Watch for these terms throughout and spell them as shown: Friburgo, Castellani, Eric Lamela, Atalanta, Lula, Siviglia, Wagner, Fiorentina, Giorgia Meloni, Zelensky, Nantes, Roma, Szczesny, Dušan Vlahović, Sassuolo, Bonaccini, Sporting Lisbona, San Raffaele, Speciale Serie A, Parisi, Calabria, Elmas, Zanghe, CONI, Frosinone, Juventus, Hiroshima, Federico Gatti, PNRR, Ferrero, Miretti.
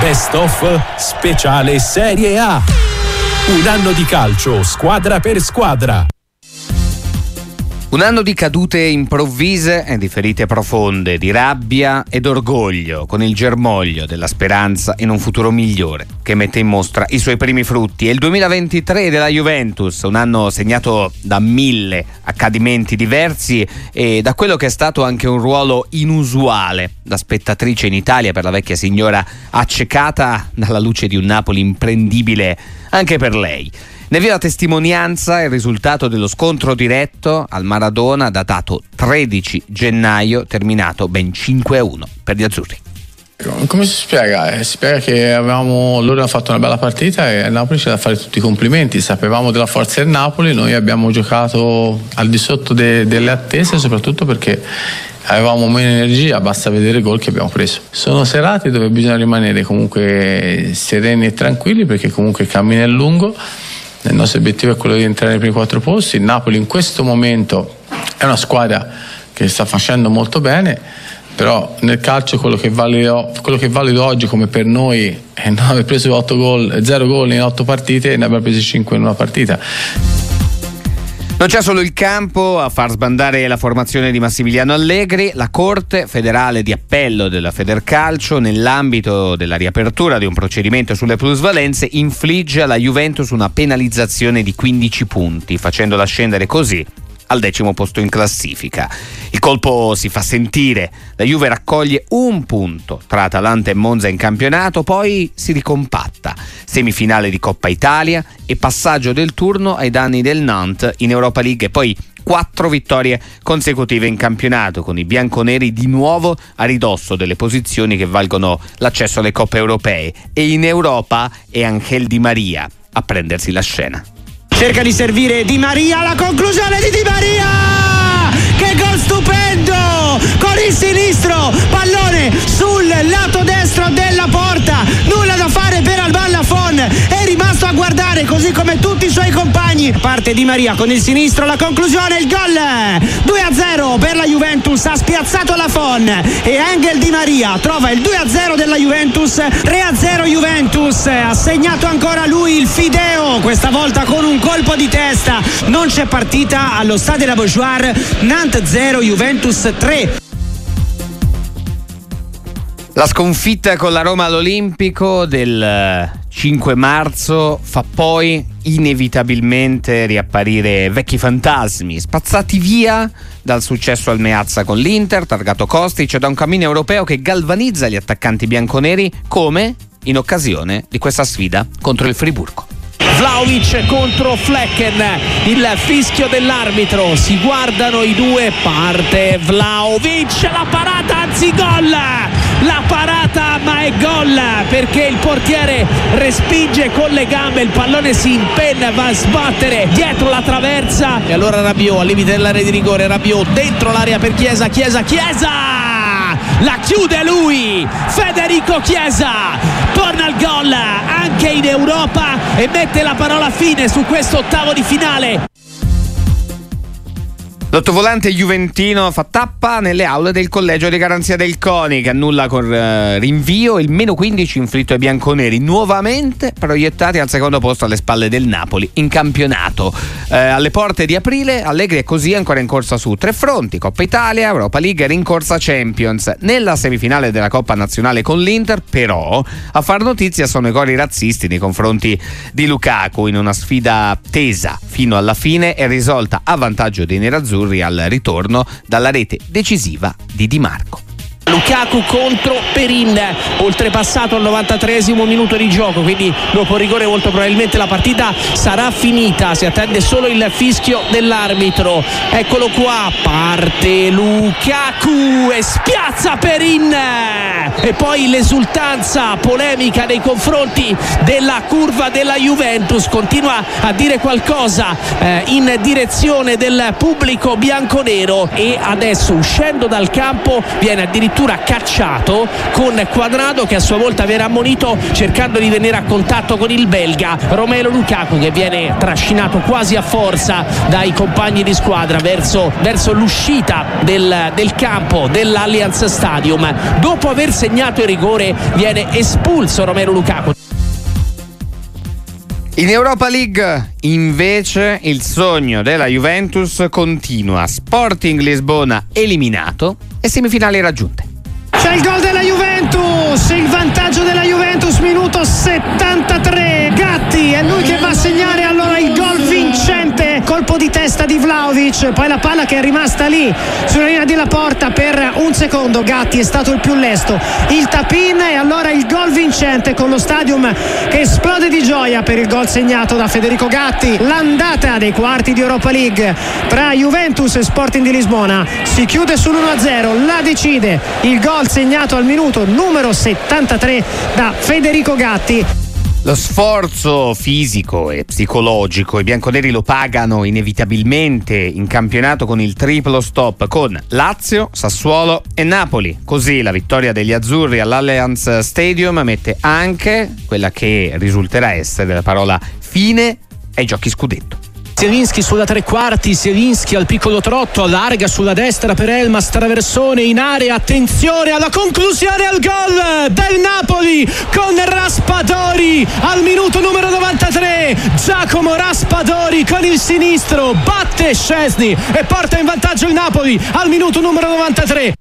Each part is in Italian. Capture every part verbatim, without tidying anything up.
Best of Speciale Serie A. Un anno di calcio, squadra per squadra. Un anno di cadute improvvise e di ferite profonde, di rabbia ed orgoglio, con il germoglio della speranza in un futuro migliore che mette in mostra i suoi primi frutti. È il duemilaventitré della Juventus, un anno segnato da mille accadimenti diversi e da quello che è stato anche un ruolo inusuale da spettatrice in Italia per la vecchia signora, accecata dalla luce di un Napoli imprendibile anche per lei. Ne viva testimonianza il risultato dello scontro diretto al Maradona, datato tredici gennaio, terminato ben cinque a uno per gli azzurri. Come si spiega? Si spiega che avevamo, loro hanno fatto una bella partita e il Napoli c'è da fare tutti i complimenti. Sapevamo della forza del Napoli, noi abbiamo giocato al di sotto de, delle attese, soprattutto perché avevamo meno energia, basta vedere i gol che abbiamo preso. Sono serate dove bisogna rimanere comunque sereni e tranquilli, perché comunque il cammino è lungo. Il nostro obiettivo è quello di entrare nei primi quattro posti. Il Napoli in questo momento è una squadra che sta facendo molto bene, però nel calcio quello che valido, quello che valido oggi, come per noi, è non aver preso otto gol, zero gol in otto partite e ne abbiamo presi cinque in una partita. Non c'è solo il campo a far sbandare la formazione di Massimiliano Allegri. La Corte federale di appello della Federcalcio, nell'ambito della riapertura di un procedimento sulle plusvalenze, infligge alla Juventus una penalizzazione di quindici punti, facendola scendere così al decimo posto in classifica. Il colpo si fa sentire, la Juve raccoglie un punto tra Atalanta e Monza in campionato, poi si ricompatta, semifinale di Coppa Italia e passaggio del turno ai danni del Nantes in Europa League, e poi quattro vittorie consecutive in campionato, con i bianconeri di nuovo a ridosso delle posizioni che valgono l'accesso alle coppe europee, e in Europa è Angel Di Maria a prendersi la scena. Cerca di servire Di Maria, la conclusione di Di Maria! Che gol stupendo! Con il sinistro, pallone sul lato destro della porta, nulla da fare per Alban Lafont, è rimasto a guardare così come tutti i suoi compagni. Parte Di Maria con il sinistro, la conclusione, il gol! due a zero per la Juventus, ha spiazzato Lafont e Angel Di Maria trova il due a zero della Juventus, tre a zero Juventus, ha segnato ancora lui il Fideo, questa volta con un colpo di testa. Non c'è partita allo Stade La Beaujoire, Nantes zero, Juventus tre. La sconfitta con la Roma all'Olimpico del cinque marzo fa poi inevitabilmente riapparire vecchi fantasmi, spazzati via dal successo al Meazza con l'Inter, targato Kostic, da un cammino europeo che galvanizza gli attaccanti bianconeri, come in occasione di questa sfida contro il Friburgo. Vlahović contro Flecken, il fischio dell'arbitro, si guardano i due, parte Vlahović, la parata, anzi gol, la parata ma è gol, perché il portiere respinge con le gambe, il pallone si impenna, va a sbattere dietro la traversa e allora Rabiot al limite dell'area di rigore, Rabiot dentro l'area per Chiesa, Chiesa, Chiesa! La chiude lui, Federico Chiesa, torna al gol anche in Europa e mette la parola fine su questo ottavo di finale. L'ottovolante juventino fa tappa nelle aule del collegio di garanzia del CONI, che annulla con eh, rinvio il meno quindici inflitto ai bianconeri, nuovamente proiettati al secondo posto alle spalle del Napoli in campionato. Eh, alle porte di aprile Allegri è così ancora in corsa su tre fronti: Coppa Italia, Europa League e rincorsa Champions. Nella semifinale della Coppa Nazionale con l'Inter, però, a far notizia sono i gol razzisti nei confronti di Lukaku, in una sfida tesa fino alla fine e risolta a vantaggio dei nerazzurri al ritorno dalla rete decisiva di Di Marco. Lukaku contro Perin, oltrepassato al novantatreesimo minuto di gioco, quindi dopo rigore molto probabilmente la partita sarà finita, si attende solo il fischio dell'arbitro. Eccolo qua, parte Lukaku e spiazza Perin, e poi l'esultanza polemica nei confronti della curva della Juventus, continua a dire qualcosa eh, in direzione del pubblico bianconero, e adesso uscendo dal campo viene addirittura addirittura cacciato, con Quadrado che a sua volta verrà ammonito cercando di venire a contatto con il belga Romelu Lukaku, che viene trascinato quasi a forza dai compagni di squadra verso, verso l'uscita del, del campo dell'Allianz Stadium. Dopo aver segnato il rigore viene espulso Romelu Lukaku. In Europa League invece il sogno della Juventus continua, Sporting Lisbona eliminato e semifinali raggiunte. C'è il gol della Juventus, il vantaggio della Juventus, minuto settantatré, Gatti, è lui che va a segnare allora il gol vincente, colpo di testa di Vlahović, poi la palla che è rimasta lì sulla linea della porta per un secondo, Gatti è stato il più lesto, il tapin e allora il gol vincente, con lo stadium che esplode di gioia per il gol segnato da Federico Gatti. L'andata dei quarti di Europa League tra Juventus e Sporting di Lisbona si chiude sull'uno a zero, la decide il gol segnato al minuto numero settantatré da Federico Gatti. Lo sforzo fisico e psicologico i bianconeri lo pagano inevitabilmente in campionato con il triplo stop con Lazio, Sassuolo e Napoli. Così la vittoria degli azzurri all'Allianz Stadium mette anche quella che risulterà essere la parola fine ai giochi scudetto. Sielinski sulla tre quarti, Sielinski al piccolo trotto, allarga sulla destra per Elmas, traversone in area, attenzione alla conclusione, al gol del Napoli con Raspadori al minuto numero novantatré, Giacomo Raspadori con il sinistro batte Szczesny e porta in vantaggio il Napoli al minuto numero novantatré.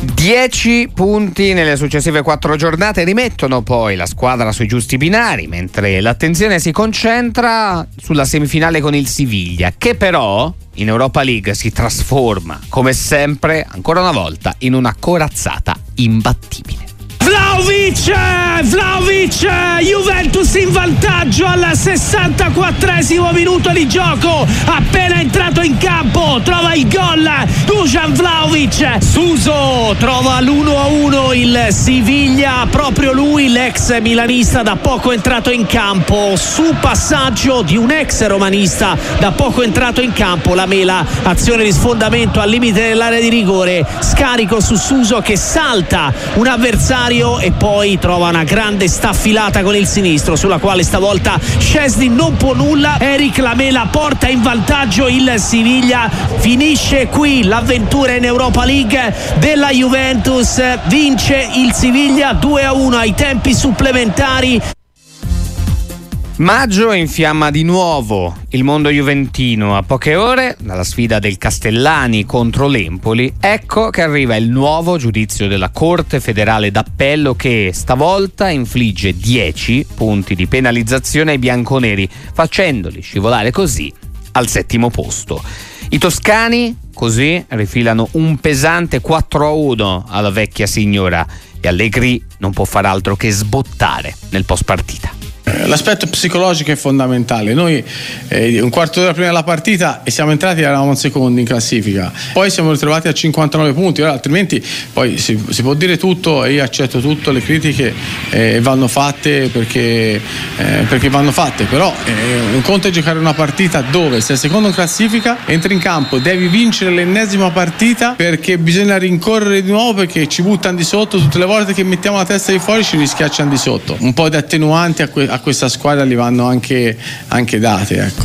Dieci punti nelle successive quattro giornate rimettono poi la squadra sui giusti binari, mentre l'attenzione si concentra sulla semifinale con il Siviglia, che però in Europa League si trasforma, come sempre, ancora una volta, in una corazzata imbattibile. Vlahović, Vlahović, Juventus in vantaggio al sessantaquattresimo minuto di gioco, appena entrato in campo trova il gol Dušan Vlahović, Suso trova l'uno a uno, il Siviglia, proprio lui l'ex milanista da poco entrato in campo, su passaggio di un ex romanista da poco entrato in campo, la mela, azione di sfondamento al limite dell'area di rigore, scarico su Suso che salta un avversario e poi trova una grande staffilata con il sinistro, sulla quale stavolta Szczesny non può nulla. Eric Lamela porta in vantaggio il Siviglia. Finisce qui l'avventura in Europa League della Juventus, vince il Siviglia due a uno ai tempi supplementari. Maggio infiamma di nuovo il mondo juventino. A poche ore dalla sfida del Castellani contro l'Empoli, ecco che arriva il nuovo giudizio della Corte Federale d'Appello, che stavolta infligge dieci punti di penalizzazione ai bianconeri, facendoli scivolare così al settimo posto. I toscani così rifilano un pesante quattro a uno alla vecchia signora e Allegri non può far altro che sbottare nel post partita. L'aspetto psicologico è fondamentale. Noi eh, un quarto d'ora prima della partita e siamo entrati, eravamo secondi in classifica, poi siamo ritrovati a cinquantanove punti. Ora, altrimenti poi si, si può dire tutto e io accetto tutto, le critiche eh, vanno fatte perché, eh, perché vanno fatte, però eh, un conto è giocare una partita dove sei secondo in classifica, entri in campo, devi vincere l'ennesima partita perché bisogna rincorrere di nuovo, perché ci buttano di sotto tutte le volte che mettiamo la testa di fuori, ci rischiacciano di sotto. Un po' di attenuanti a, que- a questa squadra li vanno anche, anche date, ecco.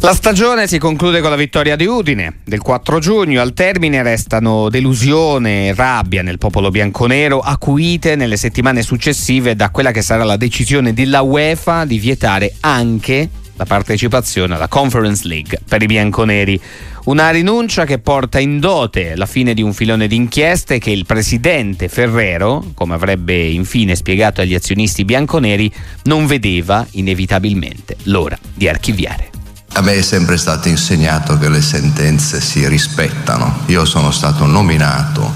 La stagione si conclude con la vittoria di Udine del quattro giugno, al termine restano delusione e rabbia nel popolo bianconero, acuite nelle settimane successive da quella che sarà la decisione della UEFA di vietare anche la partecipazione alla Conference League per i bianconeri. Una rinuncia che porta in dote la fine di un filone di inchieste che il presidente Ferrero, come avrebbe infine spiegato agli azionisti bianconeri, non vedeva inevitabilmente l'ora di archiviare. A me è sempre stato insegnato che le sentenze si rispettano. Io sono stato nominato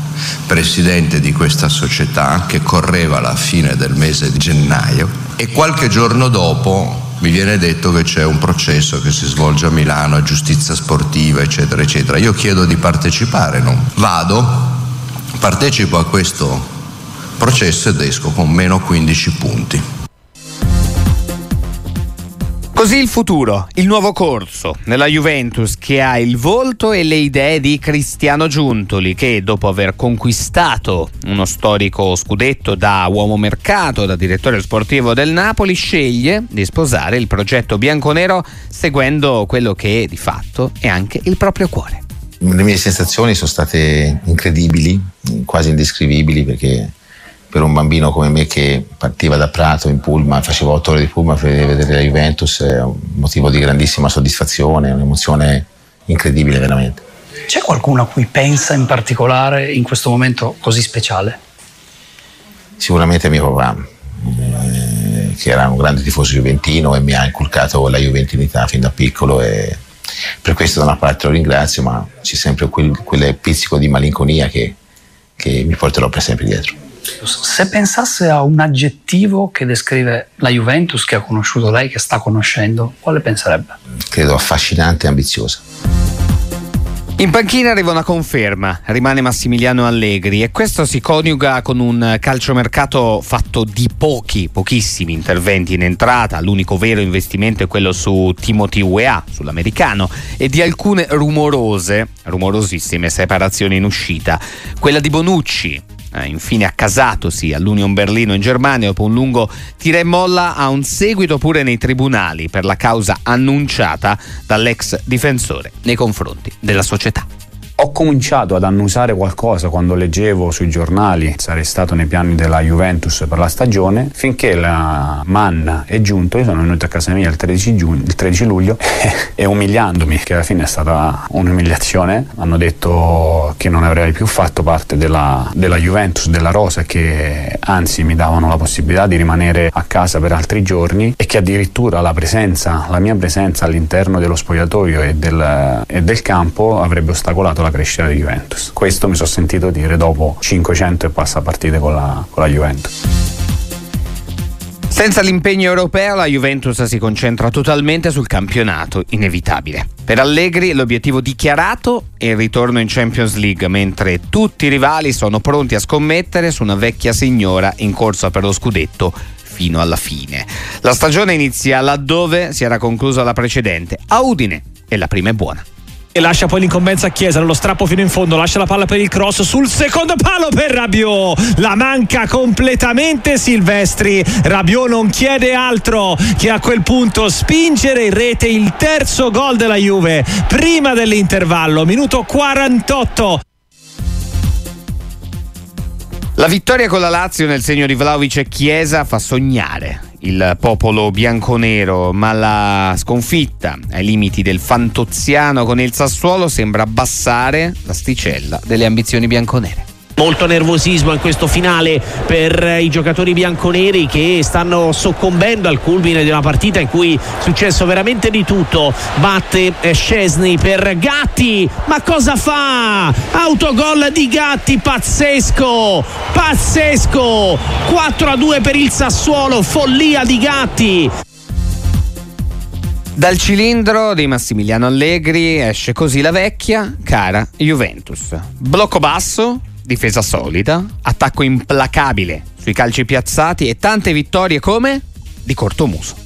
presidente di questa società che correva la fine del mese di gennaio e qualche giorno dopo mi viene detto che c'è un processo che si svolge a Milano, a giustizia sportiva, eccetera, eccetera. Io chiedo di partecipare, no? Vado, partecipo a questo processo ed esco con meno quindici punti. Così il futuro, il nuovo corso nella Juventus che ha il volto e le idee di Cristiano Giuntoli, che dopo aver conquistato uno storico scudetto da uomo mercato, da direttore sportivo del Napoli, sceglie di sposare il progetto bianconero seguendo quello che di fatto è anche il proprio cuore. Le mie sensazioni sono state incredibili, quasi indescrivibili, perché per un bambino come me che partiva da Prato in pullman, facevo otto ore di pullman per vedere la Juventus, è un motivo di grandissima soddisfazione, un'emozione incredibile veramente. C'è qualcuno a cui pensa in particolare in questo momento così speciale? Sicuramente mio papà, eh, che era un grande tifoso juventino e mi ha inculcato la juventinità fin da piccolo, e per questo da una parte lo ringrazio, ma c'è sempre quel, quel pizzico di malinconia che, che mi porterò per sempre dietro. Se pensasse a un aggettivo che descrive la Juventus che ha conosciuto lei, che sta conoscendo, quale penserebbe? Credo affascinante e ambiziosa. In panchina arriva una conferma, rimane Massimiliano Allegri, e questo si coniuga con un calciomercato fatto di pochi, pochissimi interventi in entrata. L'unico vero investimento è quello su Timothy Weah, sull'americano, e di alcune rumorose, rumorosissime separazioni in uscita. Quella di Bonucci, infine accasatosi all'Union Berlino in Germania dopo un lungo tira e molla, ha un seguito pure nei tribunali per la causa annunciata dall'ex difensore nei confronti della società. Ho cominciato ad annusare qualcosa quando leggevo sui giornali sarei stato nei piani della Juventus per la stagione, finché la manna è giunta. Io sono venuto a casa mia il tredici, giugno, il tredici luglio e umiliandomi, che alla fine è stata un'umiliazione, hanno detto che non avrei più fatto parte della, della Juventus, della rosa, che anzi mi davano la possibilità di rimanere a casa per altri giorni, e che addirittura la presenza, la mia presenza all'interno dello spogliatoio e del, e del campo avrebbe ostacolato la crescita di Juventus. Questo mi sono sentito dire dopo cinquecento e passa partite con la, con la Juventus. Senza l'impegno europeo la Juventus si concentra totalmente sul campionato inevitabile. Per Allegri l'obiettivo dichiarato è il ritorno in Champions League, mentre tutti i rivali sono pronti a scommettere su una vecchia signora in corsa per lo scudetto fino alla fine. La stagione inizia laddove si era conclusa la precedente, a Udine, e la prima è buona. E lascia poi l'incombenza a Chiesa nello strappo fino in fondo, lascia la palla per il cross sul secondo palo per Rabiot, la manca completamente Silvestri. Rabiot non chiede altro che a quel punto spingere in rete il terzo gol della Juve prima dell'intervallo, minuto quarantotto. La vittoria con la Lazio nel segno di Vlahović e Chiesa fa sognare il popolo bianconero, ma la sconfitta ai limiti del Fantozziano con il Sassuolo sembra abbassare l'asticella delle ambizioni bianconere. Molto nervosismo in questo finale per i giocatori bianconeri, che stanno soccombendo al culmine di una partita in cui è successo veramente di tutto. Batte Szczesny per Gatti, ma cosa fa? Autogol di Gatti, pazzesco, pazzesco, quattro a due per il Sassuolo, follia di Gatti. Dal cilindro di Massimiliano Allegri esce così la vecchia, cara Juventus. Blocco basso, difesa solida, attacco implacabile sui calci piazzati e tante vittorie come di cortomuso.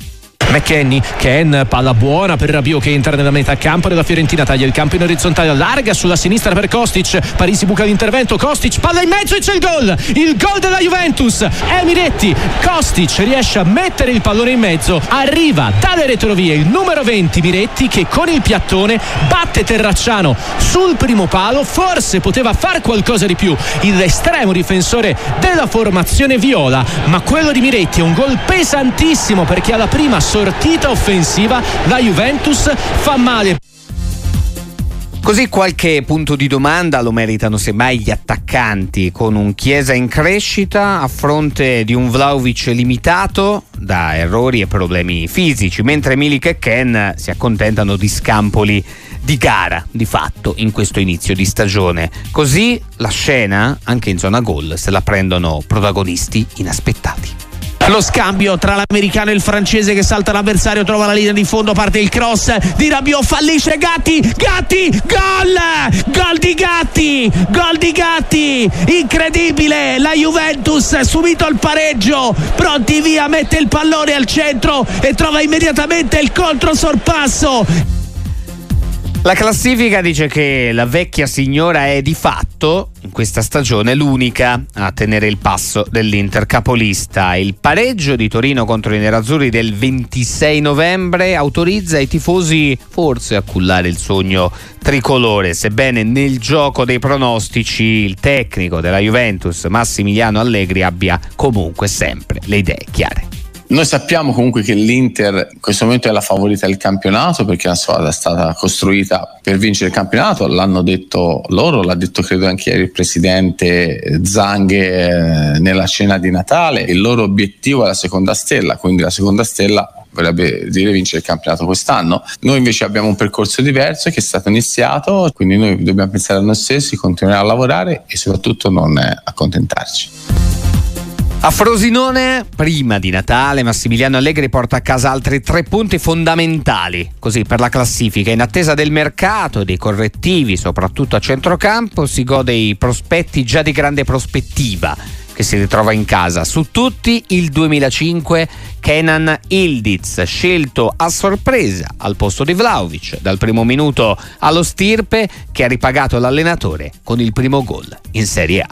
McKennie, Ken, palla buona per Rabiot che entra nella metà campo della Fiorentina, taglia il campo in orizzontale, allarga sulla sinistra per Kostic, Parisi buca l'intervento, Kostic palla in mezzo e c'è il gol, il gol della Juventus, è Miretti. Kostic riesce a mettere il pallone in mezzo, arriva dalle retrovie il numero venti Miretti, che con il piattone batte Terracciano sul primo palo, forse poteva far qualcosa di più il estremo difensore della formazione viola, ma quello di Miretti è un gol pesantissimo, perché alla prima sortita offensiva la Juventus fa male. Così qualche punto di domanda lo meritano semmai gli attaccanti, con un Chiesa in crescita a fronte di un Vlahović limitato da errori e problemi fisici, mentre Milik e Ken si accontentano di scampoli di gara di fatto in questo inizio di stagione. Così la scena anche in zona gol se la prendono protagonisti inaspettati. Lo scambio tra l'americano e il francese che salta l'avversario, trova la linea di fondo, parte il cross di Rabiot, fallisce Gatti, Gatti, gol! Gol di Gatti, gol di Gatti, incredibile, la Juventus subito il pareggio, pronti via, mette il pallone al centro e trova immediatamente il controsorpasso. La classifica dice che la vecchia signora è di fatto in questa stagione l'unica a tenere il passo dell'Inter capolista. Il pareggio di Torino contro i nerazzurri del ventisei novembre autorizza i tifosi forse a cullare il sogno tricolore, sebbene nel gioco dei pronostici il tecnico della Juventus Massimiliano Allegri abbia comunque sempre le idee chiare. Noi sappiamo comunque che l'Inter in questo momento è la favorita del campionato, perché la squadra è stata costruita per vincere il campionato, l'hanno detto loro, l'ha detto credo anche ieri il presidente Zanghe nella cena di Natale, il loro obiettivo è la seconda stella, quindi la seconda stella vorrebbe dire vincere il campionato quest'anno. Noi invece abbiamo un percorso diverso che è stato iniziato, quindi noi dobbiamo pensare a noi stessi, continuare a lavorare e soprattutto non accontentarci. A Frosinone, prima di Natale, Massimiliano Allegri porta a casa altri tre punti fondamentali, così per la classifica. In attesa del mercato e dei correttivi, soprattutto a centrocampo, si gode i prospetti già di grande prospettiva che si ritrova in casa. Su tutti il duemilacinque Kenan Yildiz, scelto a sorpresa al posto di Vlahović dal primo minuto allo Stirpe, che ha ripagato l'allenatore con il primo gol in Serie A.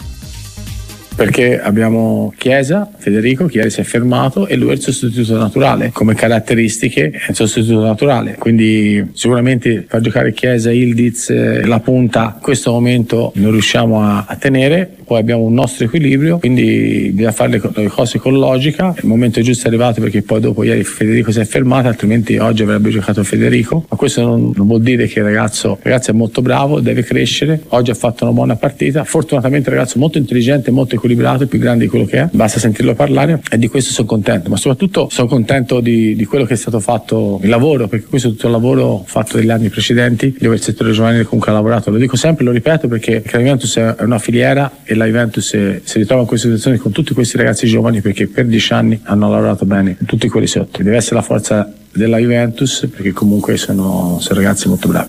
Perché abbiamo Chiesa, Federico, che ieri si è fermato e lui è il sostituto naturale, come caratteristiche è il sostituto naturale, quindi sicuramente far giocare Chiesa, Yildiz, la punta in questo momento non riusciamo a, a tenere, poi abbiamo un nostro equilibrio, quindi bisogna fare le, le cose con logica, il momento giusto è arrivato perché poi dopo ieri Federico si è fermato, altrimenti oggi avrebbe giocato Federico, ma questo non, non vuol dire che il ragazzo, il ragazzo è molto bravo, deve crescere, oggi ha fatto una buona partita, fortunatamente il ragazzo è molto intelligente, molto equilibrato, equilibrato, più grande di quello che è, basta sentirlo parlare e di questo sono contento, ma soprattutto sono contento di, di quello che è stato fatto, il lavoro, perché questo è tutto il lavoro fatto negli anni precedenti, dove il settore giovanile comunque ha lavorato, lo dico sempre, lo ripeto, perché la Juventus è una filiera e la Juventus è, si ritrova in questa situazione con tutti questi ragazzi giovani perché per dieci anni hanno lavorato bene, tutti quelli sotto, deve essere la forza della Juventus perché comunque sono, sono ragazzi molto bravi.